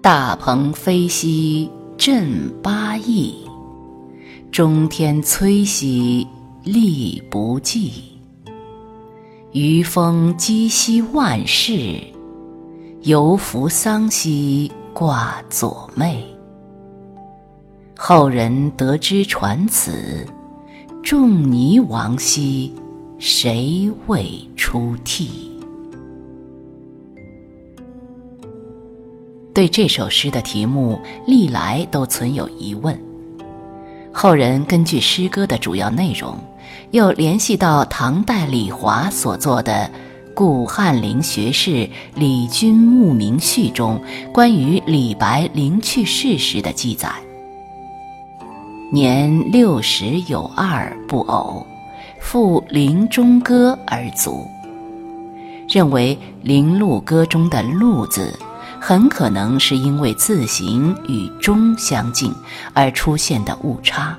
大鹏飞兮振八翼，中天摧兮力不济。于风激兮万事，游扶桑兮挂左袂。后人得之传此，仲尼亡兮谁为出涕。对这首诗的题目历来都存有疑问，后人根据诗歌的主要内容，又联系到唐代李华所作的《故翰林学士李君墓铭序》中关于李白临去世时的记载：年60有2不偶，赋《中歌》而卒。认为《鹿歌》中的“鹿”字很可能是因为字形与“中”相近而出现的误差。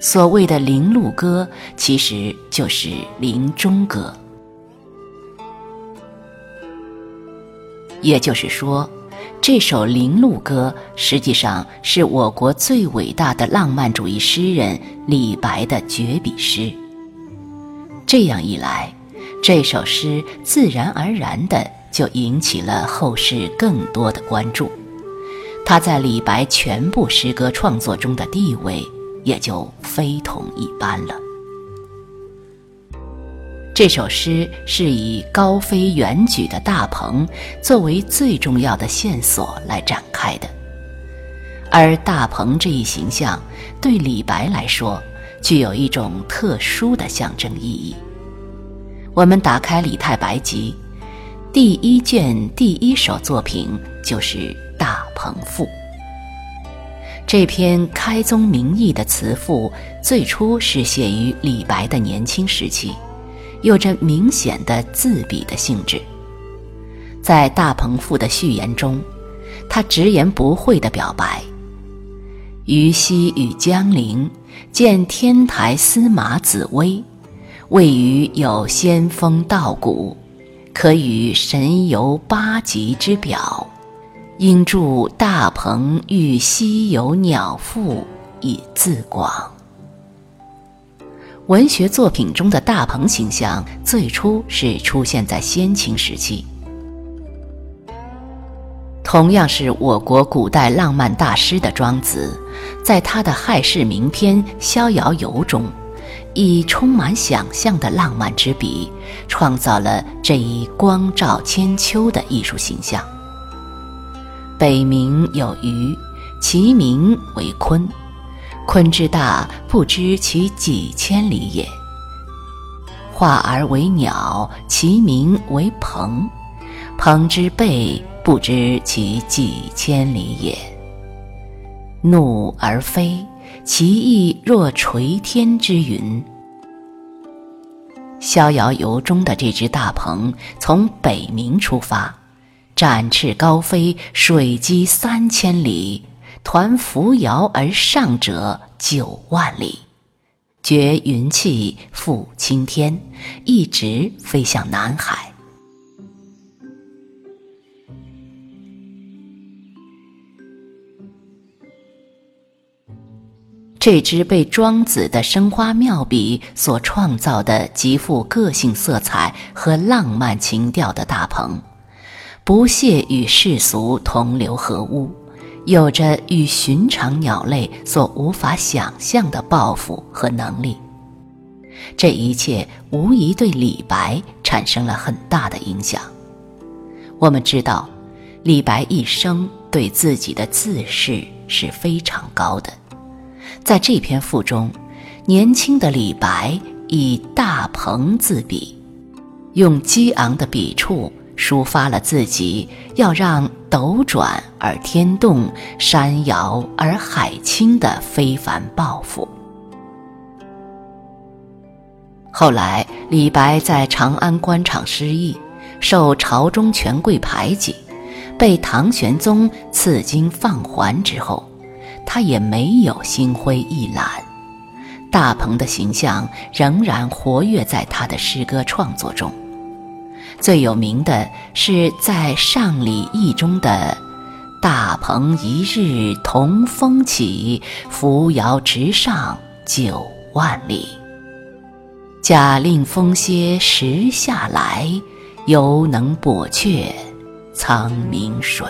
所谓的《鹿歌》其实就是《中歌》。也就是说，这首《鹿歌》实际上是我国最伟大的浪漫主义诗人李白的绝笔诗。这样一来，这首诗自然而然地就引起了后世更多的关注，他在李白全部诗歌创作中的地位也就非同一般了。这首诗是以高飞远举的大鹏作为最重要的线索来展开的，而大鹏这一形象对李白来说具有一种特殊的象征意义。我们打开《李太白集》第一卷第一首作品就是《大鹏赋》。这篇开宗明义的词赋最初是写于李白的年轻时期，有着明显的自比的性质。在《大鹏赋》的序言中，他直言不讳地表白：于西与江陵，见天台司马子微，谓于有仙风道骨，可与神游八极之表，应著大鹏遇西游鸟赋以自广。文学作品中的大鹏形象最初是出现在先秦时期。同样是我国古代浪漫大师的庄子，在他的骇世名篇《逍遥游》中，以充满想象的浪漫之笔创造了这一光照千秋的艺术形象。北冥有鱼，其名为鲲，鲲之大，不知其几千里也。化而为鸟，其名为鹏，鹏之背，不知其几千里也。怒而飞，其翼若垂天之云。《逍遥游》中的这只大鹏从北冥出发，展翅高飞，水击3000里，团扶摇而上者9万里，绝云气，覆青天，一直飞向南海。这支被庄子的生花妙笔所创造的极富个性色彩和浪漫情调的大鹏，不屑与世俗同流合污，有着与寻常鸟类所无法想象的抱负和能力。这一切无疑对李白产生了很大的影响。我们知道，李白一生对自己的自视是非常高的。在这篇赋中，年轻的李白以大鹏自比，用激昂的笔触抒发了自己要让斗转而天动，山摇而海清的非凡抱负。后来李白在长安官场失意，受朝中权贵排挤，被唐玄宗赐金放还之后，他也没有心灰意懒，大鹏的形象仍然活跃在他的诗歌创作中。最有名的是在《上李益》中的大鹏一日同风起，扶摇直上9万里。假令风歇时下来，犹能簸却苍冥水。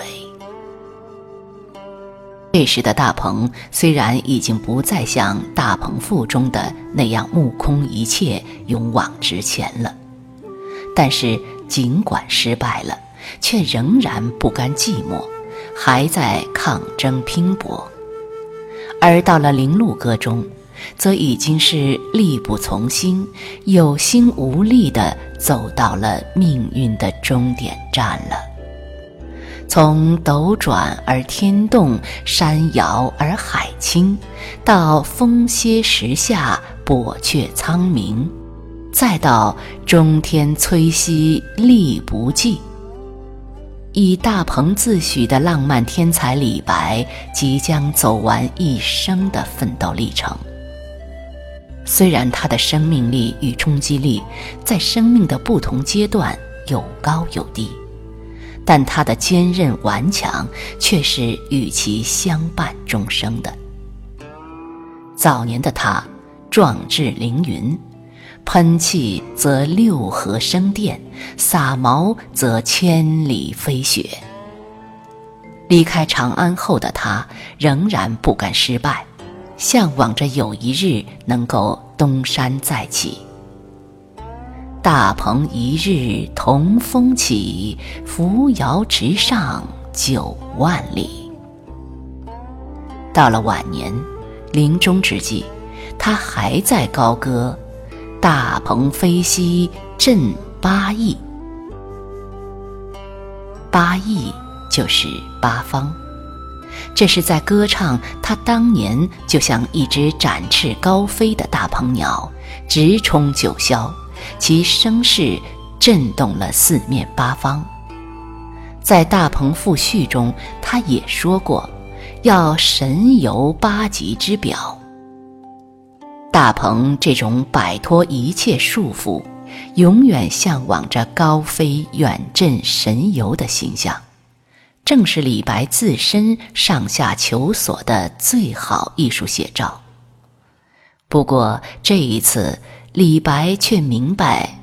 这时的大鹏虽然已经不再像《大鹏赋》中的那样目空一切、勇往直前了，但是尽管失败了，却仍然不甘寂寞，还在抗争拼搏。而到了《灵鹿歌》中，则已经是力不从心、有心无力地走到了命运的终点站了。从斗转而天动，山摇而海清，到风歇时下，簸却苍冥，再到中天摧兮力不济。以大鹏自诩的浪漫天才李白，即将走完一生的奋斗历程。虽然他的生命力与冲击力在生命的不同阶段有高有低，但他的坚韧顽强却是与其相伴终生的。早年的他壮志凌云，喷气则六合生电，撒毛则千里飞雪。离开长安后的他仍然不甘失败，向往着有一日能够东山再起。大鹏一日同风起，扶摇直上9万里。到了晚年，临终之际，他还在高歌“大鹏飞兮振八翼”。八翼就是八方，这是在歌唱他当年就像一只展翅高飞的大鹏鸟，直冲九霄。其声势震动了四面八方。在《大鹏赋序》中，他也说过要神游八极之表。大鹏这种摆脱一切束缚，永远向往着高飞远振神游的形象，正是李白自身上下求索的最好艺术写照。不过这一次李白却明白，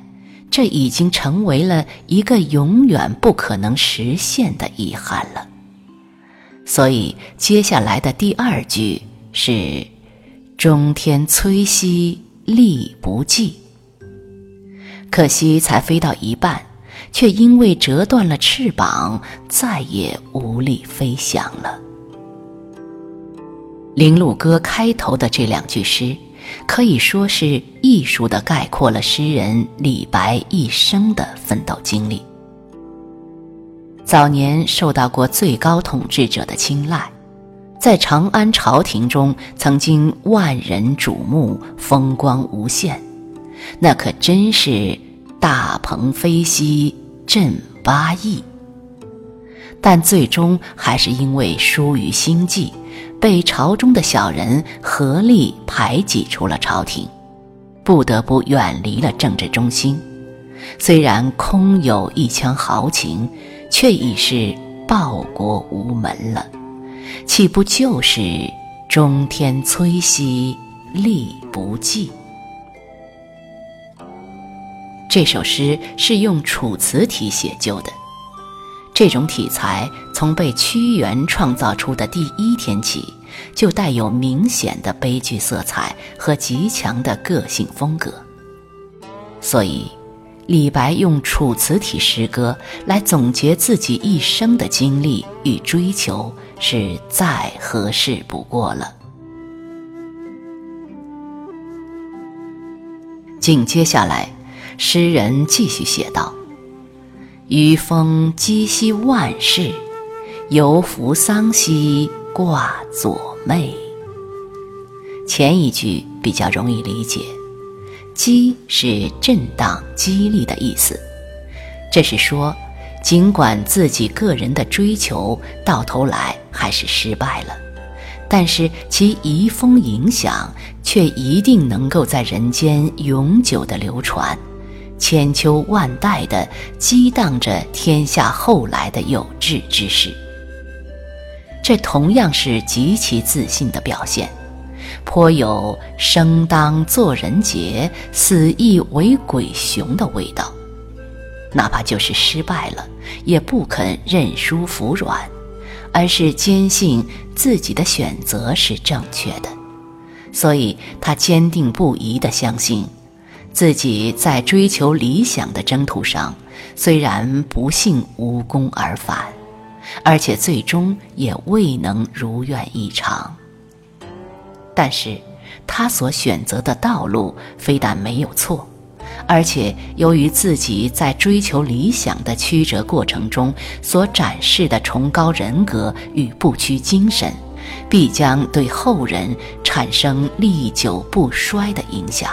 这已经成为了一个永远不可能实现的遗憾了。所以接下来的第二句是中天摧兮力不济。可惜才飞到一半，却因为折断了翅膀，再也无力飞翔了。灵鹿歌开头的这两句诗，可以说是艺术地概括了诗人李白一生的奋斗经历。早年受到过最高统治者的青睐，在长安朝廷中曾经万人瞩目，风光无限，那可真是大鹏飞兮振八翼。但最终还是因为疏于心计，被朝中的小人合力排挤出了朝廷，不得不远离了政治中心。虽然空有一腔豪情，却已是报国无门了，岂不就是中天摧兮力不济？这首诗是用楚辞体写就的，这种体裁从被屈原创造出的第一天起，就带有明显的悲剧色彩和极强的个性风格。所以李白用楚辞体诗歌来总结自己一生的经历与追求，是再合适不过了。紧接下来，诗人继续写道：于风积兮万事，犹扶桑兮挂左袂。前一句比较容易理解，激是震荡激励的意思，这是说尽管自己个人的追求到头来还是失败了，但是其遗风影响却一定能够在人间永久地流传，千秋万代地激荡着天下后来的有志之士。这同样是极其自信的表现，颇有生当作人杰，死亦为鬼雄的味道。哪怕就是失败了，也不肯认输服软，而是坚信自己的选择是正确的。所以他坚定不移地相信自己在追求理想的征途上，虽然不幸无功而返，而且最终也未能如愿以偿。但是他所选择的道路非但没有错，而且由于自己在追求理想的曲折过程中所展示的崇高人格与不屈精神，必将对后人产生历久不衰的影响。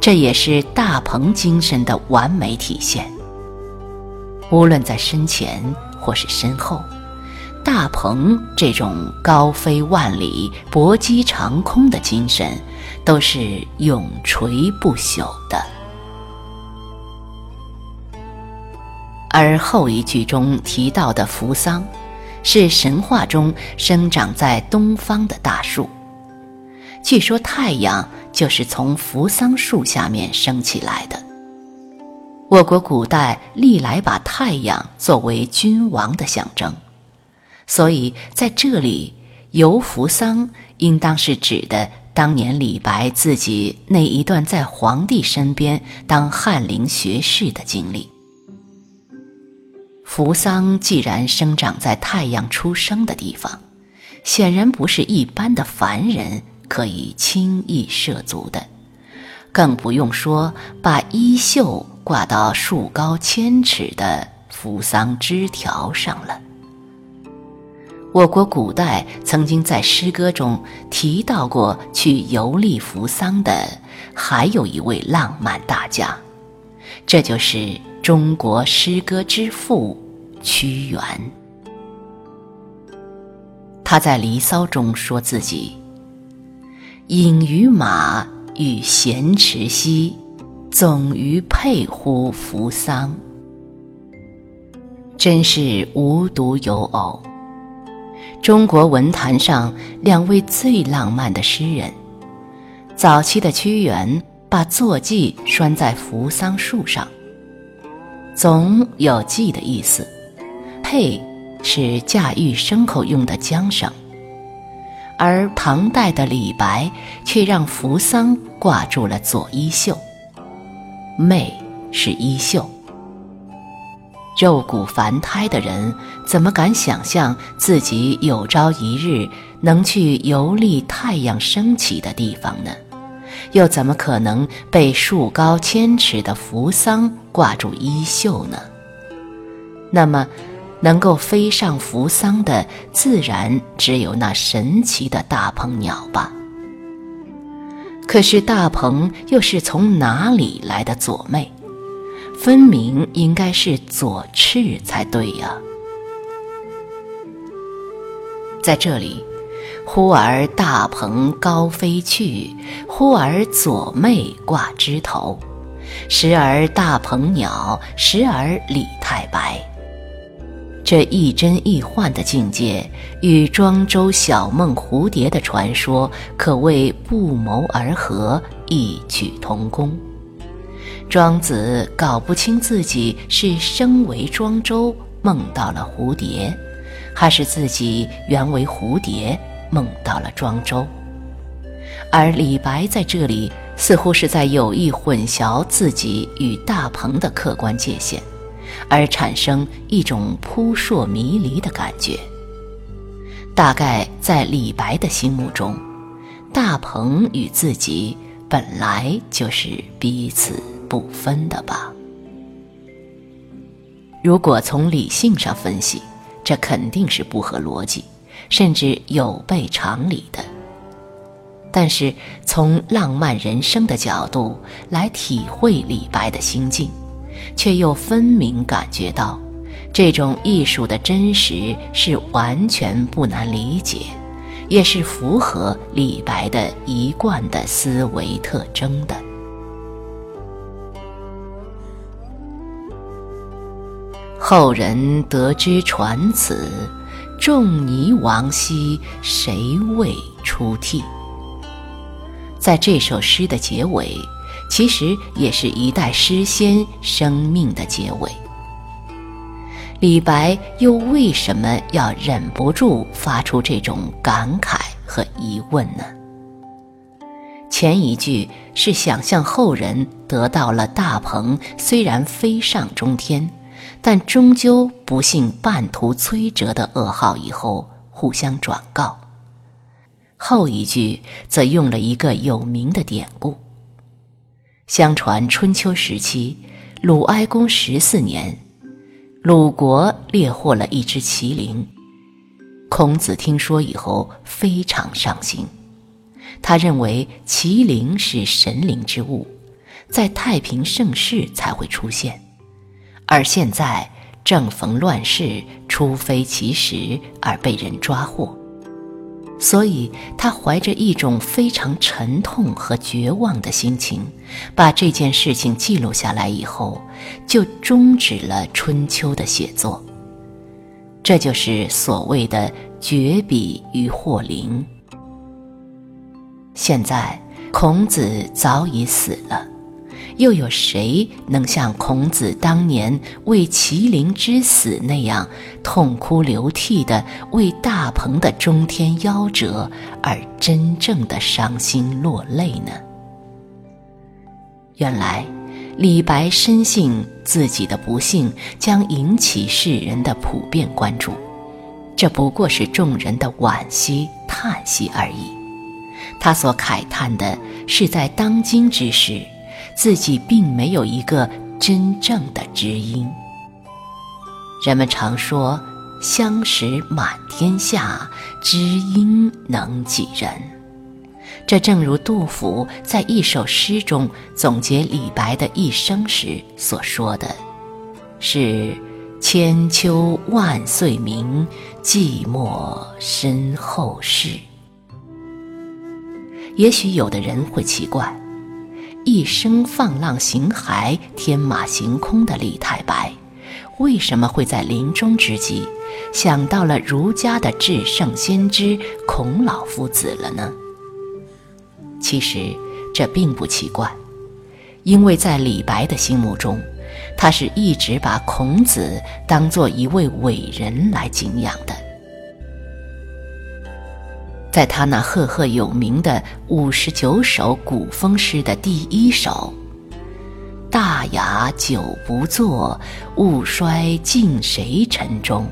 这也是大鹏精神的完美体现。无论在身前或是身后，大鹏这种高飞万里、搏击长空的精神都是永垂不朽的。而后一句中提到的扶桑，是神话中生长在东方的大树，据说太阳就是从扶桑树下面升起来的。我国古代历来把太阳作为君王的象征，所以在这里游扶桑应当是指的当年李白自己那一段在皇帝身边当翰林学士的经历。扶桑既然生长在太阳出生的地方，显然不是一般的凡人可以轻易涉足的，更不用说把衣袖挂到树高1000尺的扶桑枝条上了。我国古代曾经在诗歌中提到过去游历扶桑的还有一位浪漫大家，这就是中国诗歌之父屈原。他在《离骚》中说自己饮于马，与闲池溪，总于佩乎扶桑，真是无独有偶。中国文坛上两位最浪漫的诗人，早期的屈原把坐骑拴在扶桑树上，总有骑的意思，佩是驾驭牲口用的缰绳，而唐代的李白却让扶桑挂住了左衣袖，袂是衣袖。肉骨凡胎的人怎么敢想象自己有朝一日能去游历太阳升起的地方呢？又怎么可能被树高1000尺的扶桑挂住衣袖呢？那么能够飞上扶桑的自然只有那神奇的大鹏鸟吧。可是大鹏又是从哪里来的左袂？分明应该是左翅才对呀。在这里，忽而大鹏高飞去，忽而左袂挂枝头，时而大鹏鸟，时而李太白。这一真一幻的境界，与庄周小梦蝴蝶的传说可谓不谋而合，异曲同工。庄子搞不清自己是生为庄周梦到了蝴蝶，还是自己原为蝴蝶梦到了庄周，而李白在这里似乎是在有意混淆自己与大鹏的客观界限，而产生一种扑朔迷离的感觉。大概在李白的心目中，大鹏与自己本来就是彼此不分的吧。如果从理性上分析，这肯定是不合逻辑，甚至有悖常理的。但是从浪漫人生的角度来体会李白的心境，却又分明感觉到这种艺术的真实是完全不难理解，也是符合李白的一贯的思维特征的。后人得知传此，仲尼王兮，谁为出涕？在这首诗的结尾，其实也是一代诗仙生命的结尾。李白又为什么要忍不住发出这种感慨和疑问呢？前一句是想象后人得到了大鹏虽然飞上中天，但终究不幸半途摧折的噩耗以后互相转告，后一句则用了一个有名的典故。相传春秋时期，鲁哀公14年，鲁国猎获了一只麒麟，孔子听说以后非常伤心。他认为麒麟是神灵之物，在太平盛世才会出现，而现在正逢乱世，突非其时而被人抓获，所以他怀着一种非常沉痛和绝望的心情，把这件事情记录下来以后，就终止了春秋的写作。这就是所谓的绝笔于祸陵。现在孔子早已死了，又有谁能像孔子当年为麒麟之死那样痛哭流涕地为大鹏的中天夭折而真正的伤心落泪呢？原来李白深信自己的不幸将引起世人的普遍关注，这不过是众人的惋惜叹息而已。他所慨叹的是在当今之时，自己并没有一个真正的知音。人们常说相识满天下，知音能几人。这正如杜甫在一首诗中总结李白的一生时所说的，是千秋万岁名，寂寞身后事。也许有的人会奇怪，一生放浪形骸、天马行空的李太白，为什么会在临终之际想到了儒家的至圣先知孔老夫子了呢？其实这并不奇怪，因为在李白的心目中，他是一直把孔子当作一位伟人来敬仰的。在他那赫赫有名的59首古风诗的第一首，大雅久不作，物衰尽谁晨钟，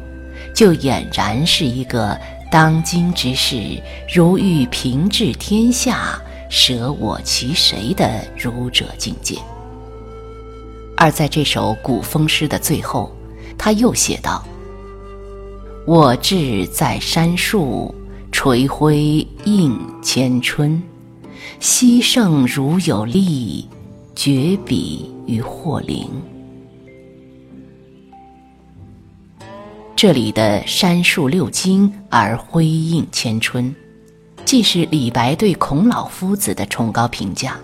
就俨然是一个当今之事如欲平治天下，舍我其谁的儒者境界。而在这首古风诗的最后，他又写道，我志在山树，垂晖映千春，惜圣如有力，绝笔于祸陵。这里的山树六经而晖映千春，既是李白对孔老夫子的崇高评价，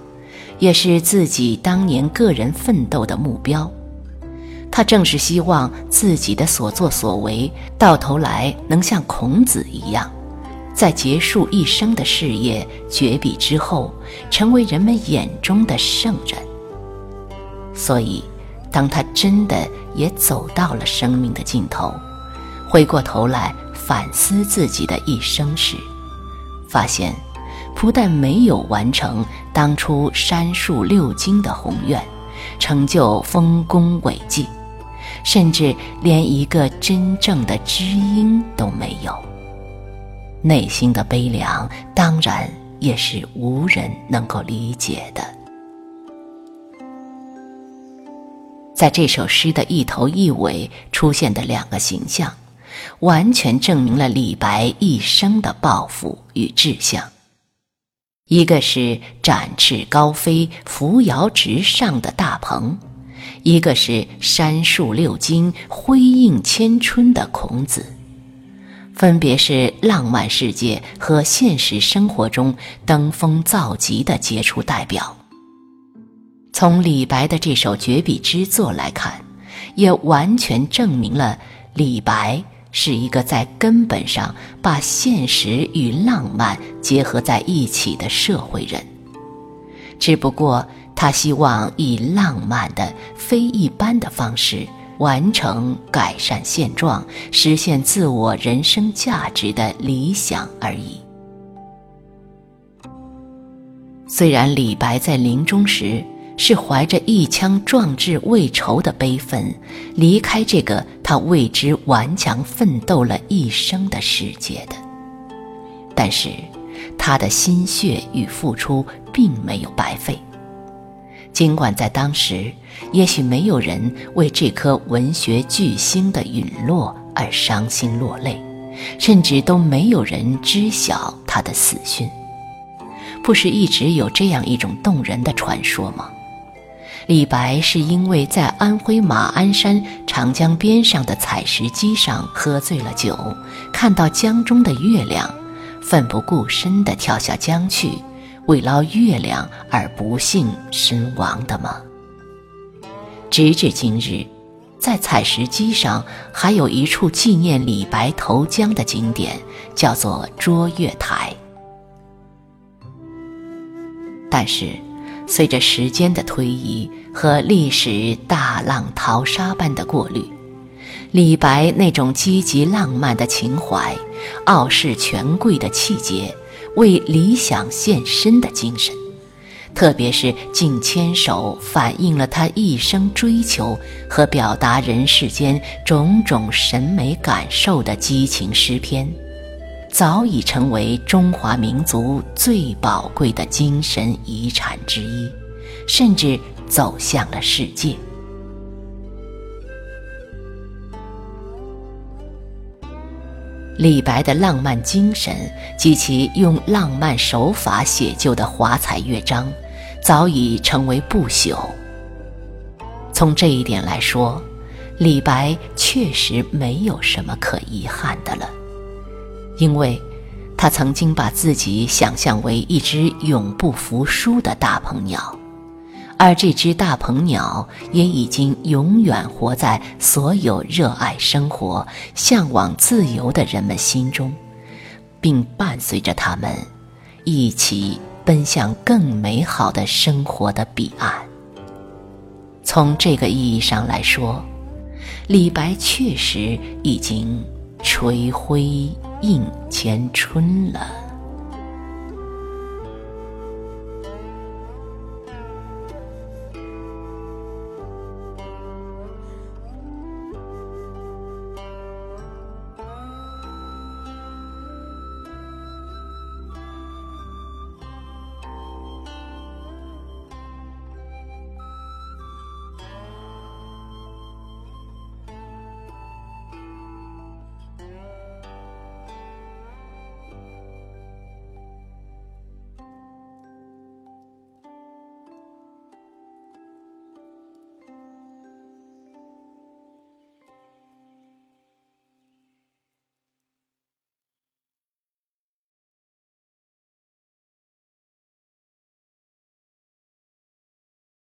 也是自己当年个人奋斗的目标。他正是希望自己的所作所为到头来能像孔子一样，在结束一生的事业绝笔之后，成为人们眼中的圣人。所以当他真的也走到了生命的尽头，回过头来反思自己的一生时，发现不但没有完成当初山树六经的宏愿，成就丰功伟绩，甚至连一个真正的知音都没有。内心的悲凉当然也是无人能够理解的。在这首诗的一头一尾出现的两个形象，完全证明了李白一生的抱负与志向。一个是展翅高飞、扶摇直上的大鹏，一个是山树六经、辉映千春的孔子，分别是浪漫世界和现实生活中登峰造极的杰出代表。从李白的这首绝笔之作来看，也完全证明了李白是一个在根本上把现实与浪漫结合在一起的社会人，只不过他希望以浪漫的非一般的方式完成改善现状、实现自我人生价值的理想而已。虽然李白在临终时是怀着一腔壮志未酬的悲愤，离开这个他为之顽强奋斗了一生的世界的，但是他的心血与付出并没有白费。尽管在当时，也许没有人为这颗文学巨星的陨落而伤心落泪，甚至都没有人知晓他的死讯。不是一直有这样一种动人的传说吗？李白是因为在安徽马鞍山长江边上的采石矶上喝醉了酒，看到江中的月亮，奋不顾身地跳下江去，为捞月亮而不幸身亡的吗？直至今日，在采石矶上还有一处纪念李白投江的景点，叫做捉月台。但是随着时间的推移和历史大浪淘沙般的过滤，李白那种积极浪漫的情怀、傲视权贵的气节、为理想献身的精神，特别是《敬千首》，反映了他一生追求和表达人世间种种审美感受的激情诗篇，早已成为中华民族最宝贵的精神遗产之一，甚至走向了世界。李白的浪漫精神及其用浪漫手法写就的华彩乐章，早已成为不朽。从这一点来说，李白确实没有什么可遗憾的了，因为他曾经把自己想象为一只永不服输的大鹏鸟，而这只大鹏鸟也已经永远活在所有热爱生活、向往自由的人们心中，并伴随着他们一起奔向更美好的生活的彼岸。从这个意义上来说，李白确实已经垂晖映前春了。